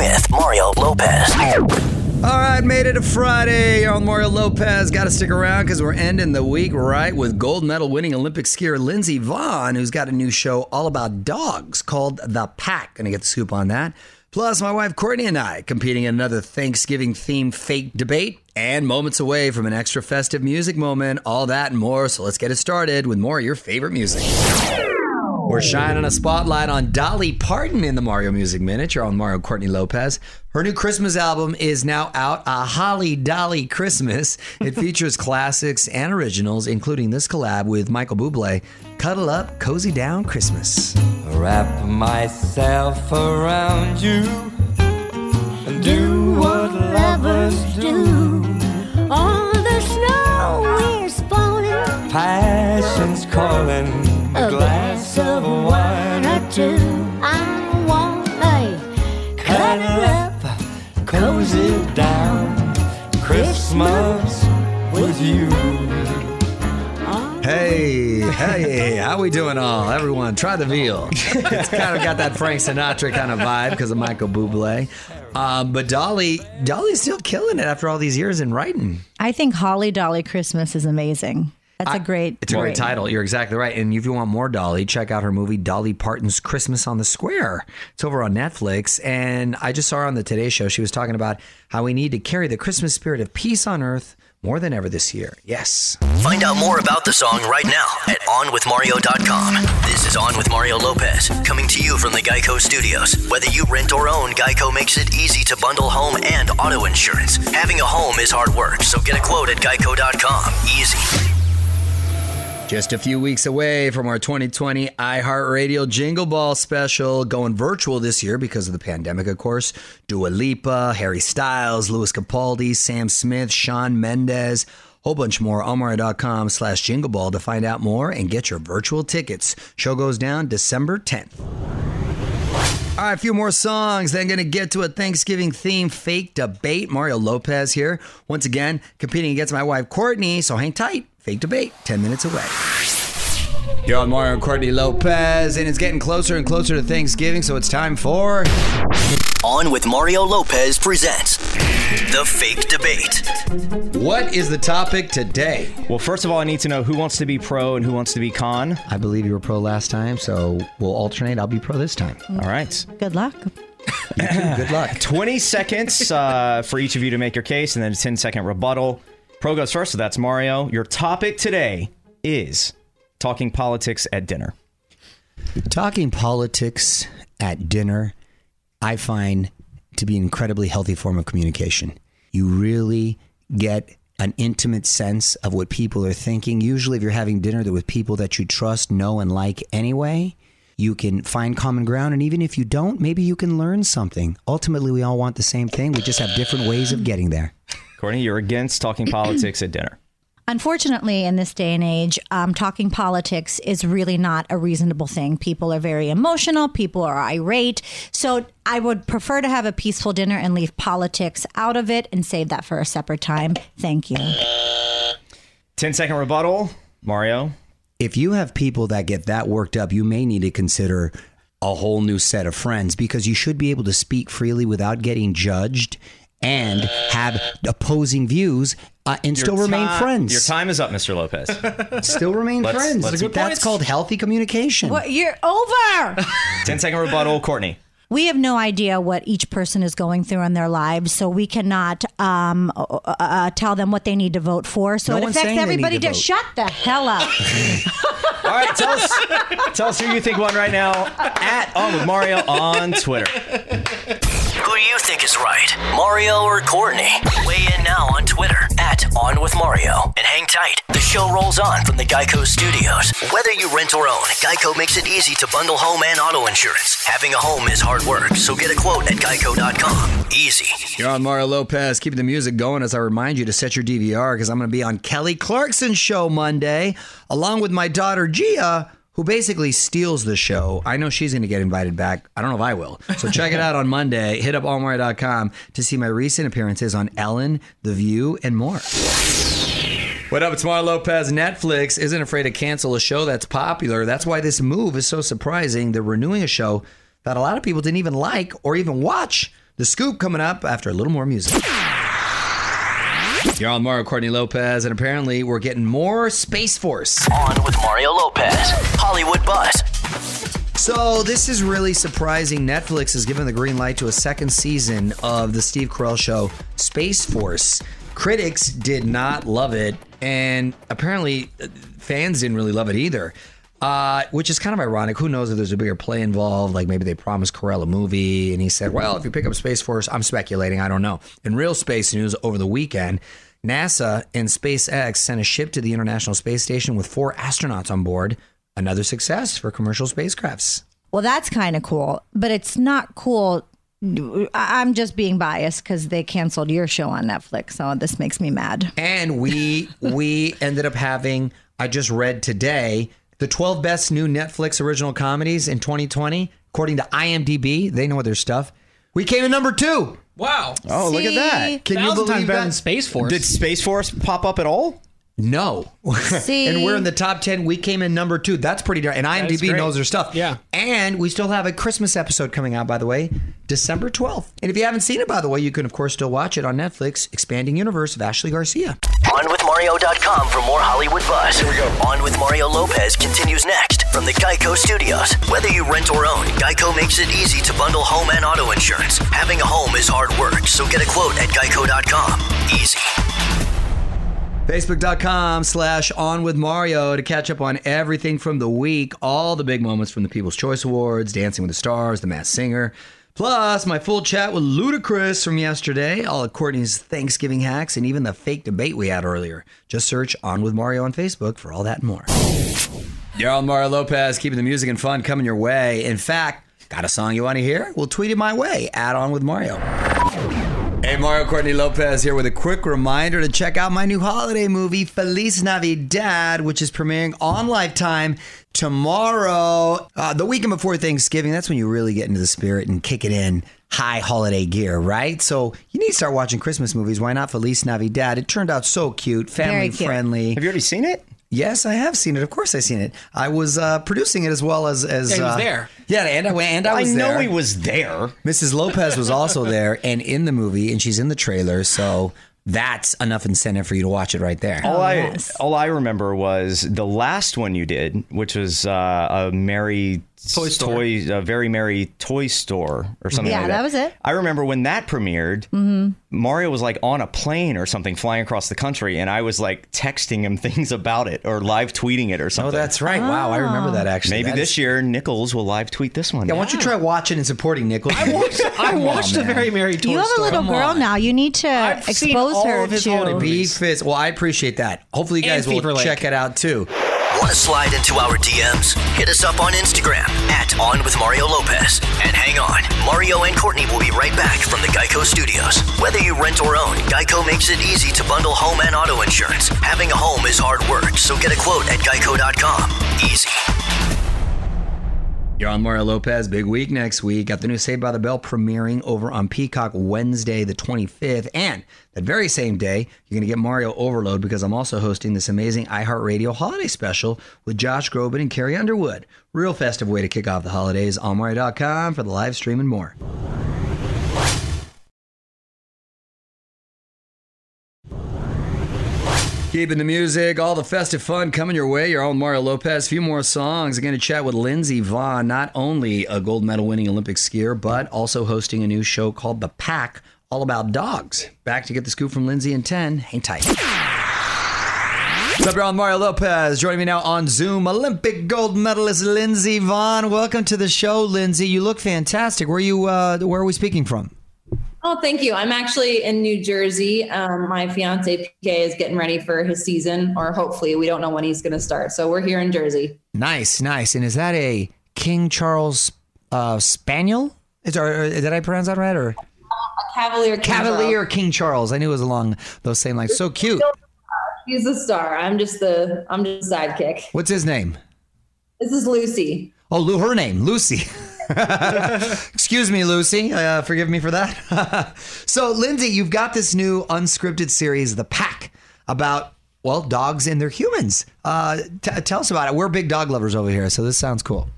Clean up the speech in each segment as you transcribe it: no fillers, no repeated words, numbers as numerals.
with Mario Lopez. All right, made it a Friday. You're on Mario Lopez. Got to stick around because we're ending the week right with gold medal winning Olympic skier Lindsey Vonn, who's got a new show all about dogs called The Pack. Going to get the scoop on that. Plus, my wife Courtney and I competing in another Thanksgiving-themed fake debate and moments away from an extra festive music moment. All that and more. So let's get it started with more of your favorite music. We're shining a spotlight on Dolly Parton in the Mario Music Minute. You're on Mario, Courtney Lopez. Her new Christmas album is now out, A Holly Dolly Christmas. It features classics and originals, including this collab with Michael Bublé, Cuddle Up, Cozy Down Christmas. Wrap myself around you and do what lovers do. All the snow is falling, passion's calling. A glass of wine or two. I want a cuddle up, cozy down Christmas with you. Hey, hey, how we doing all? Everyone, try the veal. It's kind of got that Frank Sinatra kind of vibe because of Michael Bublé. But Dolly's still killing it after all these years in writing. I think Holly Dolly Christmas is amazing. That's a great It's a great title. You're exactly right. And if you want more Dolly, check out her movie, Dolly Parton's Christmas on the Square. It's over on Netflix. And I just saw her on the Today Show. She was talking about how we need to carry the Christmas spirit of peace on earth more than ever this year. Yes. Find out more about the song right now at onwithmario.com. This is On With Mario Lopez, coming to you from the Geico Studios. Whether you rent or own, Geico makes it easy to bundle home and auto insurance. Having a home is hard work, so get a quote at geico.com. Easy. Just a few weeks away from our 2020 iHeartRadio Jingle Ball special, going virtual this year because of the pandemic, of course. Dua Lipa, Harry Styles, Louis Capaldi, Sam Smith, Shawn Mendes, whole bunch more. Omari.com/Jingle Ball to find out more and get your virtual tickets. Show goes down December 10th. All right, a few more songs. Then going to get to a Thanksgiving-themed fake debate. Mario Lopez here, once again, competing against my wife, Courtney, so hang tight. Fake debate, 10 minutes away. You're on Mario and Courtney Lopez, and it's getting closer and closer to Thanksgiving, so it's time for... On With Mario Lopez presents The Fake Debate. What is the topic today? Well, first of all, I need to know who wants to be pro and who wants to be con. I believe you were pro last time, so we'll alternate. I'll be pro this time. All right. Good luck. You too. Good luck. 20 seconds for each of you to make your case, and then a 10-second rebuttal. Pro goes first, so that's Mario. Your topic today is talking politics at dinner. Talking politics at dinner, I find to be an incredibly healthy form of communication. You really get an intimate sense of what people are thinking. Usually if you're having dinner, they're with people that you trust, know, and like anyway. You can find common ground, and even if you don't, maybe you can learn something. Ultimately, we all want the same thing. We just have different ways of getting there. Courtney, you're against talking politics at dinner. Unfortunately, in this day and age, talking politics is really not a reasonable thing. People are very emotional. People are irate. So I would prefer to have a peaceful dinner and leave politics out of it and save that for a separate time. Thank you. 10-second rebuttal. Mario? If you have people that get that worked up, you may need to consider a whole new set of friends because you should be able to speak freely without getting judged and have opposing views and still remain friends. Your time is up, Mr. Lopez. Still remain friends. That's called healthy communication. Well, you're over. 10-second rebuttal, Courtney. We have no idea what each person is going through in their lives, so we cannot tell them what they need to vote for. So it affects everybody to shut the hell up. All right, tell us who you think won right now at On With Mario on Twitter. Who do you think is right, Mario or Courtney? Weigh in now on Twitter at On With Mario. And hang tight. The show rolls on from the Geico Studios. Whether you rent or own, Geico makes it easy to bundle home and auto insurance. Having a home is hard work, so get a quote at geico.com. Easy. You're on Mario Lopez. Keeping the music going as I remind you to set your DVR because I'm going to be on Kelly Clarkson's show Monday along with my daughter Gia, who basically steals the show. I know she's going to get invited back. I don't know if I will. So check it out on Monday. Hit up allmario.com to see my recent appearances on Ellen, The View, and more. What up? It's Mario Lopez. Netflix isn't afraid to cancel a show that's popular. That's why this move is so surprising. They're renewing a show that a lot of people didn't even like or even watch. The Scoop coming up after a little more music. You're on Mario Courtney Lopez, and apparently we're getting more Space Force. On with Mario Lopez, Hollywood Buzz. So this is really surprising. Netflix has given the green light to a second season of the Steve Carell show, Space Force. Critics did not love it, and apparently fans didn't really love it either. Which is kind of ironic. Who knows if there's a bigger play involved? Like maybe they promised Carell a movie and he said, well, if you pick up Space Force, I'm speculating. I don't know. In real space news over the weekend, NASA and SpaceX sent a ship to the International Space Station with 4 astronauts on board. Another success for commercial spacecrafts. Well, that's kind of cool, but it's not cool. I'm just being biased because they canceled your show on Netflix. So this makes me mad. And we ended up having, I just read today, the 12 best new Netflix original comedies in 2020, according to IMDb. They know their stuff. We came in number 2. Wow. Oh, see? Look at that. Can you believe that? Than Space Force. Did Space Force pop up at all? No. See? And we're in the top 10. We came in number 2. That's pretty darn. And IMDb knows their stuff. Yeah. And we still have a Christmas episode coming out, by the way, December 12th. And if you haven't seen it, by the way, you can, of course, still watch it on Netflix, Expanding Universe of Ashley Garcia. OnWithMario.com for more Hollywood buzz. Here we go. On with Mario Lopez continues next from the Geico Studios. Whether you rent or own, Geico makes it easy to bundle home and auto insurance. Having a home is hard work, so get a quote at Geico.com. Easy. Facebook.com/OnWithMario to catch up on everything from the week, all the big moments from the People's Choice Awards, Dancing with the Stars, The Masked Singer, plus my full chat with Ludacris from yesterday, all of Courtney's Thanksgiving hacks, and even the fake debate we had earlier. Just search On With Mario on Facebook for all that and more. You're on Mario Lopez, keeping the music and fun coming your way. In fact, got a song you want to hear? Well, tweet it my way, @OnWithMario. Hey, Mario Courtney Lopez here with a quick reminder to check out my new holiday movie, Feliz Navidad, which is premiering on Lifetime tomorrow, the weekend before Thanksgiving. That's when you really get into the spirit and kick it in high holiday gear, right? So you need to start watching Christmas movies. Why not Feliz Navidad? It turned out so cute, family cute. Friendly. Have you already seen it? Yes, I have seen it. Of course I've seen it. I was producing it as well as he was there. Yeah, and I was there. I know he was there. Mrs. Lopez was also there and in the movie, and she's in the trailer, so that's enough incentive for you to watch it right there. All I remember was the last one you did, which was Very Merry Toy Store or something like that. Yeah, that was it. I remember when that premiered, Mario was like on a plane or something flying across the country, and I was like texting him things about it or live tweeting it or something. Oh, that's right. Oh. Wow, I remember that actually. Maybe this year Nichols will live tweet this one. Yeah, why don't you try watching and supporting Nichols? I watched the Very Merry Toy Store. You have a little girl now. You need to expose her to beef. Well, I appreciate that. Hopefully you guys will check it out too. Want to slide into our DMs? Hit us up on Instagram @OnWithMarioLopez. And hang on, Mario and Courtney will be right back from the Geico Studios. Whether you rent or own, Geico makes it easy to bundle home and auto insurance. Having a home is hard work, so get a quote at Geico.com. Easy. You're on Mario Lopez. Big week next week. Got the new Saved by the Bell premiering over on Peacock Wednesday the 25th. And that very same day, you're going to get Mario Overload because I'm also hosting this amazing iHeartRadio holiday special with Josh Groban and Carrie Underwood. Real festive way to kick off the holidays on Mario.com for the live stream and more. Keeping the music, all the festive fun coming your way. Your own Mario Lopez. A few more songs. I'm going to chat with Lindsey Vonn, not only a gold medal winning Olympic skier, but also hosting a new show called The Pack, all about dogs. Back to get the scoop from Lindsey in 10. Hang tight. What's up, y'all? Mario Lopez. Joining me now on Zoom, Olympic gold medalist Lindsey Vonn. Welcome to the show, Lindsey. You look fantastic. Where are we speaking from? Oh, thank you. I'm actually in New Jersey. My fiance PK is getting ready for his season, or hopefully, we don't know when he's going to start. So we're here in Jersey. Nice, nice. And is that a King Charles Spaniel? Did I pronounce that right? Or a Cavalier? King Charles. I knew it was along those same lines. So cute. He's a star. I'm just sidekick. What's his name? This is Lucy. Oh, her name, Lucy. Excuse me, Lucy. Forgive me for that. So, Lindsey, you've got this new unscripted series, The Pack, about, well, dogs and their humans. Tell us about it. We're big dog lovers over here, so this sounds cool.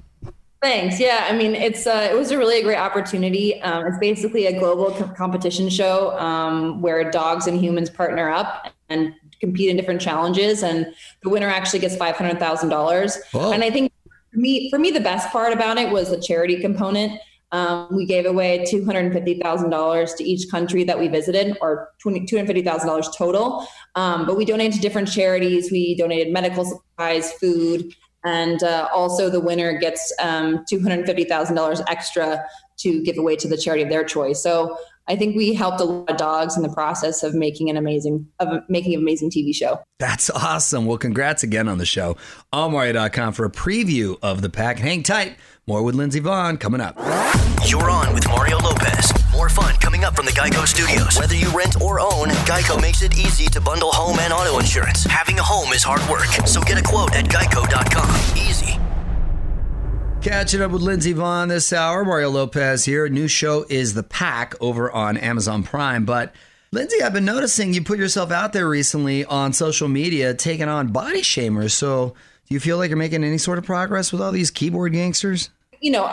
Thanks. Yeah, I mean, it was a really great opportunity. It's basically a global competition show where dogs and humans partner up and compete in different challenges, and the winner actually gets $500,000. And I think for me, the best part about it was the charity component. We gave away $250,000 to each country that we visited, or $250,000 total. But we donated to different charities. We donated medical supplies, food, and also the winner gets $250,000 extra to give away to the charity of their choice. So I think we helped a lot of dogs in the process of making an amazing TV show. That's awesome. Well, congrats again on the show. AllMario.com for a preview of The Pack. Hang tight. More with Lindsey Vonn coming up. You're on with Mario Lopez. More fun coming up from the Geico Studios. Whether you rent or own, Geico makes it easy to bundle home and auto insurance. Having a home is hard work, so get a quote at Geico.com. Easy. Catching up with Lindsey Vonn this hour. Mario Lopez here. New show is The Pack over on Amazon Prime. But Lindsey, I've been noticing you put yourself out there recently on social media, taking on body shamers. So do you feel like you're making any sort of progress with all these keyboard gangsters? You know,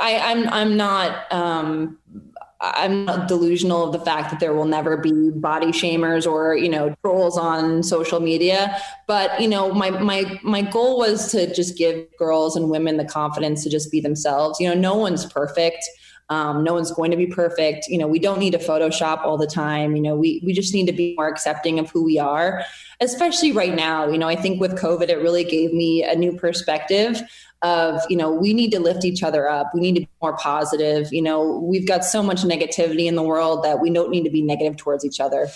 I'm not delusional of the fact that there will never be body shamers or, you know, trolls on social media. But, you know, my goal was to just give girls and women the confidence to just be themselves. You know, no one's perfect. No one's going to be perfect. You know, we don't need to Photoshop all the time. You know, we just need to be more accepting of who we are, especially right now. You know, I think with COVID, it really gave me a new perspective of, you know, we need to lift each other up. We need to be more positive. You know, we've got so much negativity in the world that we don't need to be negative towards each other.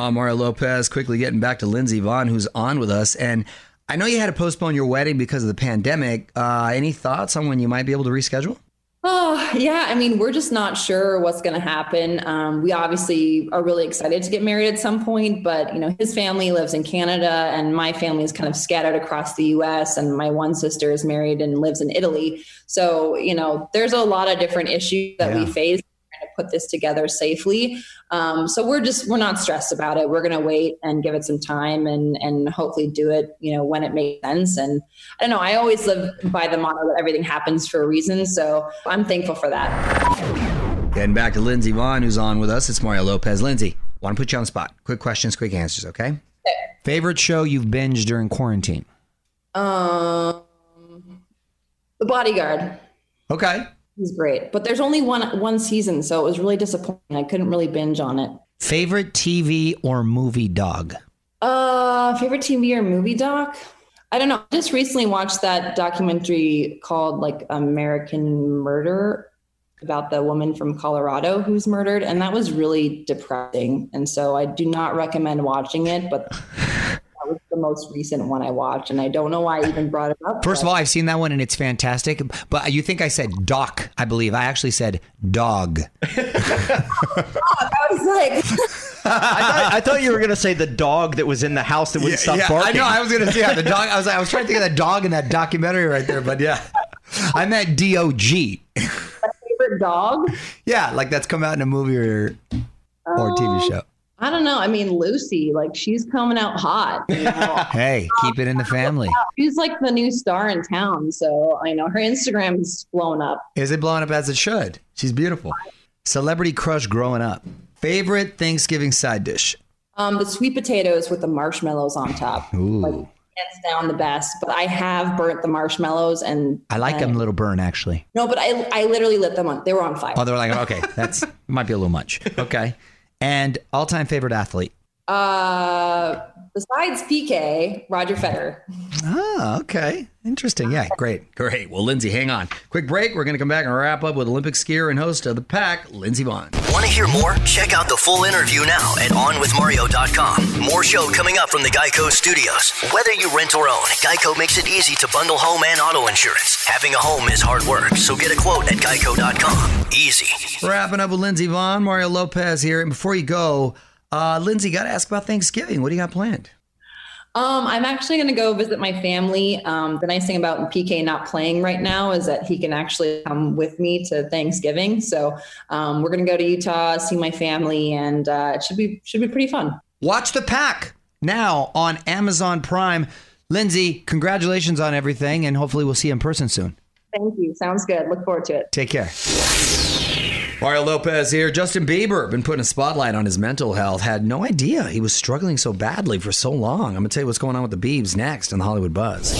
I'm Mario Lopez, quickly getting back to Lindsey Vonn, who's on with us. And I know you had to postpone your wedding because of the pandemic. Any thoughts on when you might be able to reschedule? Oh, yeah. I mean, we're just not sure what's going to happen. We obviously are really excited to get married at some point, but, you know, his family lives in Canada and my family is kind of scattered across the U.S. and my one sister is married and lives in Italy. So, you know, there's a lot of different issues that we face trying to put this together safely. So we're not stressed about it. We're going to wait and give it some time and hopefully do it, you know, when it makes sense. And I don't know, I always live by the motto that everything happens for a reason. So I'm thankful for that. Getting back to Lindsey Vonn, who's on with us. It's Mario Lopez. Lindsey, want to put you on the spot. Quick questions, quick answers. Okay. Favorite show you've binged during quarantine? The Bodyguard. Okay. He's great, but there's only one season, so it was really disappointing. I couldn't really binge on it. Favorite TV or movie doc? Favorite TV or movie doc? I don't know. I just recently watched that documentary called like American Murder about the woman from Colorado who's murdered, and that was really depressing. And so I do not recommend watching it, but that was the most recent one I watched, and I don't know why I even brought it up. First of all, I've seen that one, and it's fantastic. But you think I said doc, I believe. I actually said dog. I was like... I thought you were going to say the dog that was in the house that wouldn't stop barking. I know, I was going to say the dog. I was trying to think of that dog in that documentary right there, but yeah. I meant D-O-G. My favorite dog? Yeah, like that's come out in a movie or TV show. I don't know. I mean, Lucy, like she's coming out hot. You know? Hey, keep it in the family. She's like the new star in town. So I know her Instagram is blown up. Is it blowing up as it should? She's beautiful. Celebrity crush growing up. Favorite Thanksgiving side dish? The sweet potatoes with the marshmallows on top. Ooh. Like, hands down the best, but I have burnt the marshmallows and I like them a little burn actually. No, but I literally lit them on. They were on fire. Oh, they were like, okay, that's might be a little much. Okay. And all-time favorite athlete? Besides PK, Roger Federer. Oh, okay. Interesting. Yeah, great. Well, Lindsey, hang on. Quick break. We're going to come back and wrap up with Olympic skier and host of The Pack, Lindsey Vonn. Want to hear more? Check out the full interview now at onwithmario.com. More show coming up from the Geico Studios. Whether you rent or own, Geico makes it easy to bundle home and auto insurance. Having a home is hard work, so get a quote at geico.com. Easy. Wrapping up with Lindsey Vonn, Mario Lopez here. And before you go... Lindsey, got to ask about Thanksgiving. What do you got planned? I'm actually going to go visit my family. The nice thing about PK not playing right now is that he can actually come with me to Thanksgiving. So we're going to go to Utah, see my family, and it should be pretty fun. Watch The Pack now on Amazon Prime. Lindsey, congratulations on everything, and hopefully we'll see you in person soon. Thank you. Sounds good. Look forward to it. Take care. Mario Lopez here. Justin Bieber, been putting a spotlight on his mental health. Had no idea he was struggling so badly for so long. I'm going to tell you what's going on with the Biebs next on the Hollywood Buzz.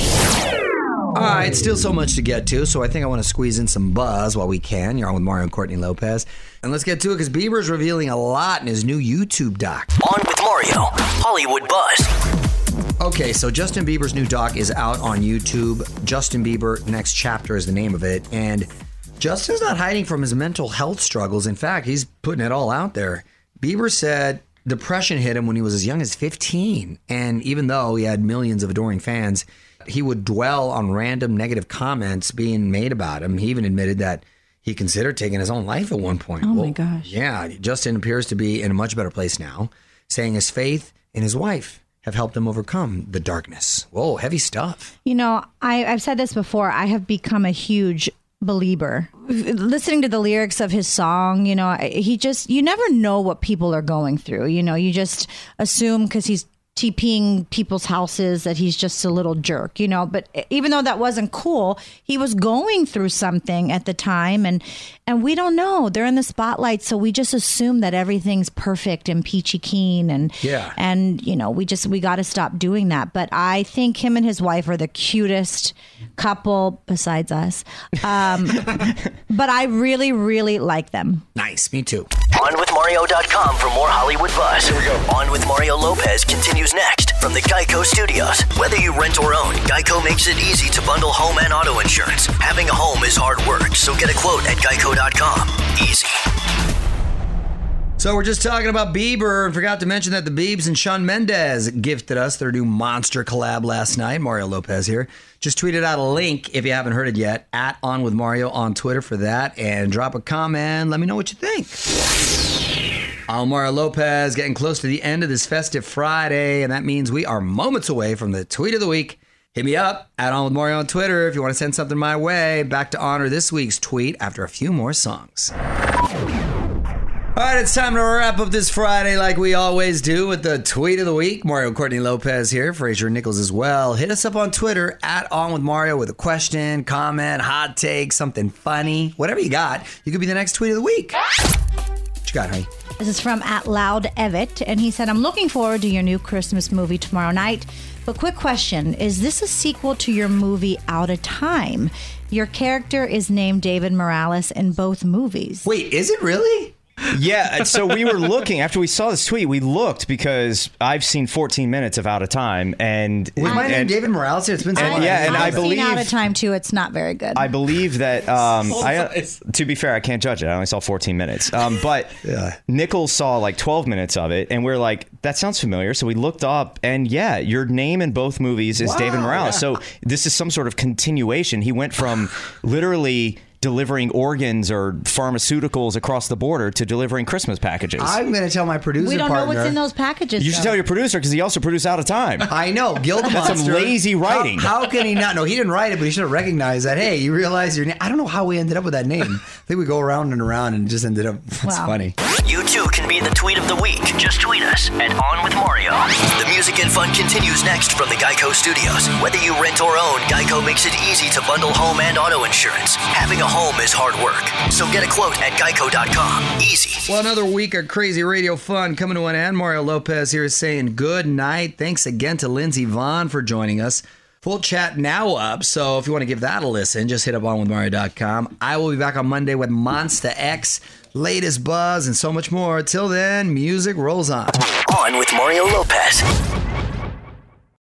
All right, still so much to get to, so I think I want to squeeze in some buzz while we can. You're on with Mario and Courtney Lopez. And let's get to it, because Bieber's revealing a lot in his new YouTube doc. On with Mario, Hollywood Buzz. Okay, so Justin Bieber's new doc is out on YouTube. Justin Bieber, Next Chapter is the name of it. And Justin's not hiding from his mental health struggles. In fact, he's putting it all out there. Bieber said depression hit him when he was as young as 15. And even though he had millions of adoring fans, he would dwell on random negative comments being made about him. He even admitted that he considered taking his own life at one point. Oh, well, my gosh. Yeah, Justin appears to be in a much better place now, saying his faith in his wife have helped them overcome the darkness. Whoa, heavy stuff. You know, I've said this before. I have become a huge believer. Listening to the lyrics of his song, you know, he just, you never know what people are going through. You know, you just assume because he's TPing people's houses that he's just a little jerk, you know. But even though that wasn't cool, he was going through something at the time. And we don't know. They're in the spotlight. So we just assume that everything's perfect and peachy keen. And, yeah. And you know, we got to stop doing that. But I think him and his wife are the cutest couple besides us. But I really, really like them. Nice. Me too. OnWithMario.com for more Hollywood Buzz. Here we go. On with Mario Lopez continues next from the Geico Studios. Whether you rent or own, Geico makes it easy to bundle home and auto insurance. Having a home is hard work, so get a quote at Geico.com. Easy. So we're just talking about Bieber and forgot to mention that the Biebs and Shawn Mendes gifted us their new monster collab last night. Mario Lopez here. Just tweeted out a link if you haven't heard it yet, at On With Mario on Twitter for that. And drop a comment. Let me know what you think. I'm Mario Lopez, getting close to the end of this festive Friday. And that means we are moments away from the Tweet of the Week. Hit me up, at On With Mario on Twitter if you want to send something my way. Back to honor this week's tweet after a few more songs. All right, it's time to wrap up this Friday like we always do with the Tweet of the Week. Mario Courtney Lopez here, Fraser Nichols as well. Hit us up on Twitter, at OnWithMario, with a question, comment, hot take, something funny. Whatever you got, you could be the next Tweet of the Week. What you got, honey? This is from @LoudEvitt, and he said, I'm looking forward to your new Christmas movie tomorrow night. But quick question, is this a sequel to your movie Out of Time? Your character is named David Morales in both movies. Wait, is it really? Yeah, so we were looking, after we saw this tweet, we looked, because I've seen 14 minutes of Out of Time. And was my name David Morales? It's been so long. Yeah, and I believe Out of Time too. It's not very good. I believe that, to be fair, I can't judge it. I only saw 14 minutes. But yeah. Nichols saw like 12 minutes of it, and we're like, that sounds familiar. So we looked up, and yeah, your name in both movies is David Morales. Yeah. So this is some sort of continuation. He went from literally delivering organs or pharmaceuticals across the border to delivering Christmas packages. I'm going to tell my producer partner. We don't know what's in those packages. You should tell your producer, because he also produced Out of Time. I know. Guilt That's monster. Some lazy writing. How can he not? No, he didn't write it, but he should have recognized that. Hey, you realize your name. I don't know how we ended up with that name. I think we go around and around and just ended up. It's funny. You too can be the Tweet of the Week. Just tweet us at On With Mario. The music and fun continues next from the Geico Studios. Whether you rent or own, Geico makes it easy to bundle home and auto insurance. Having a home is hard work, so get a quote at Geico.com. Easy. Well, another week of crazy radio fun coming to an end. Mario Lopez here is saying good night. Thanks again to Lindsey Vonn for joining us. Full chat now up, so if you want to give that a listen, just hit up onwithmario.com. I will be back on Monday with Monster X, latest buzz, and so much more. Till then, music rolls on. On with Mario Lopez.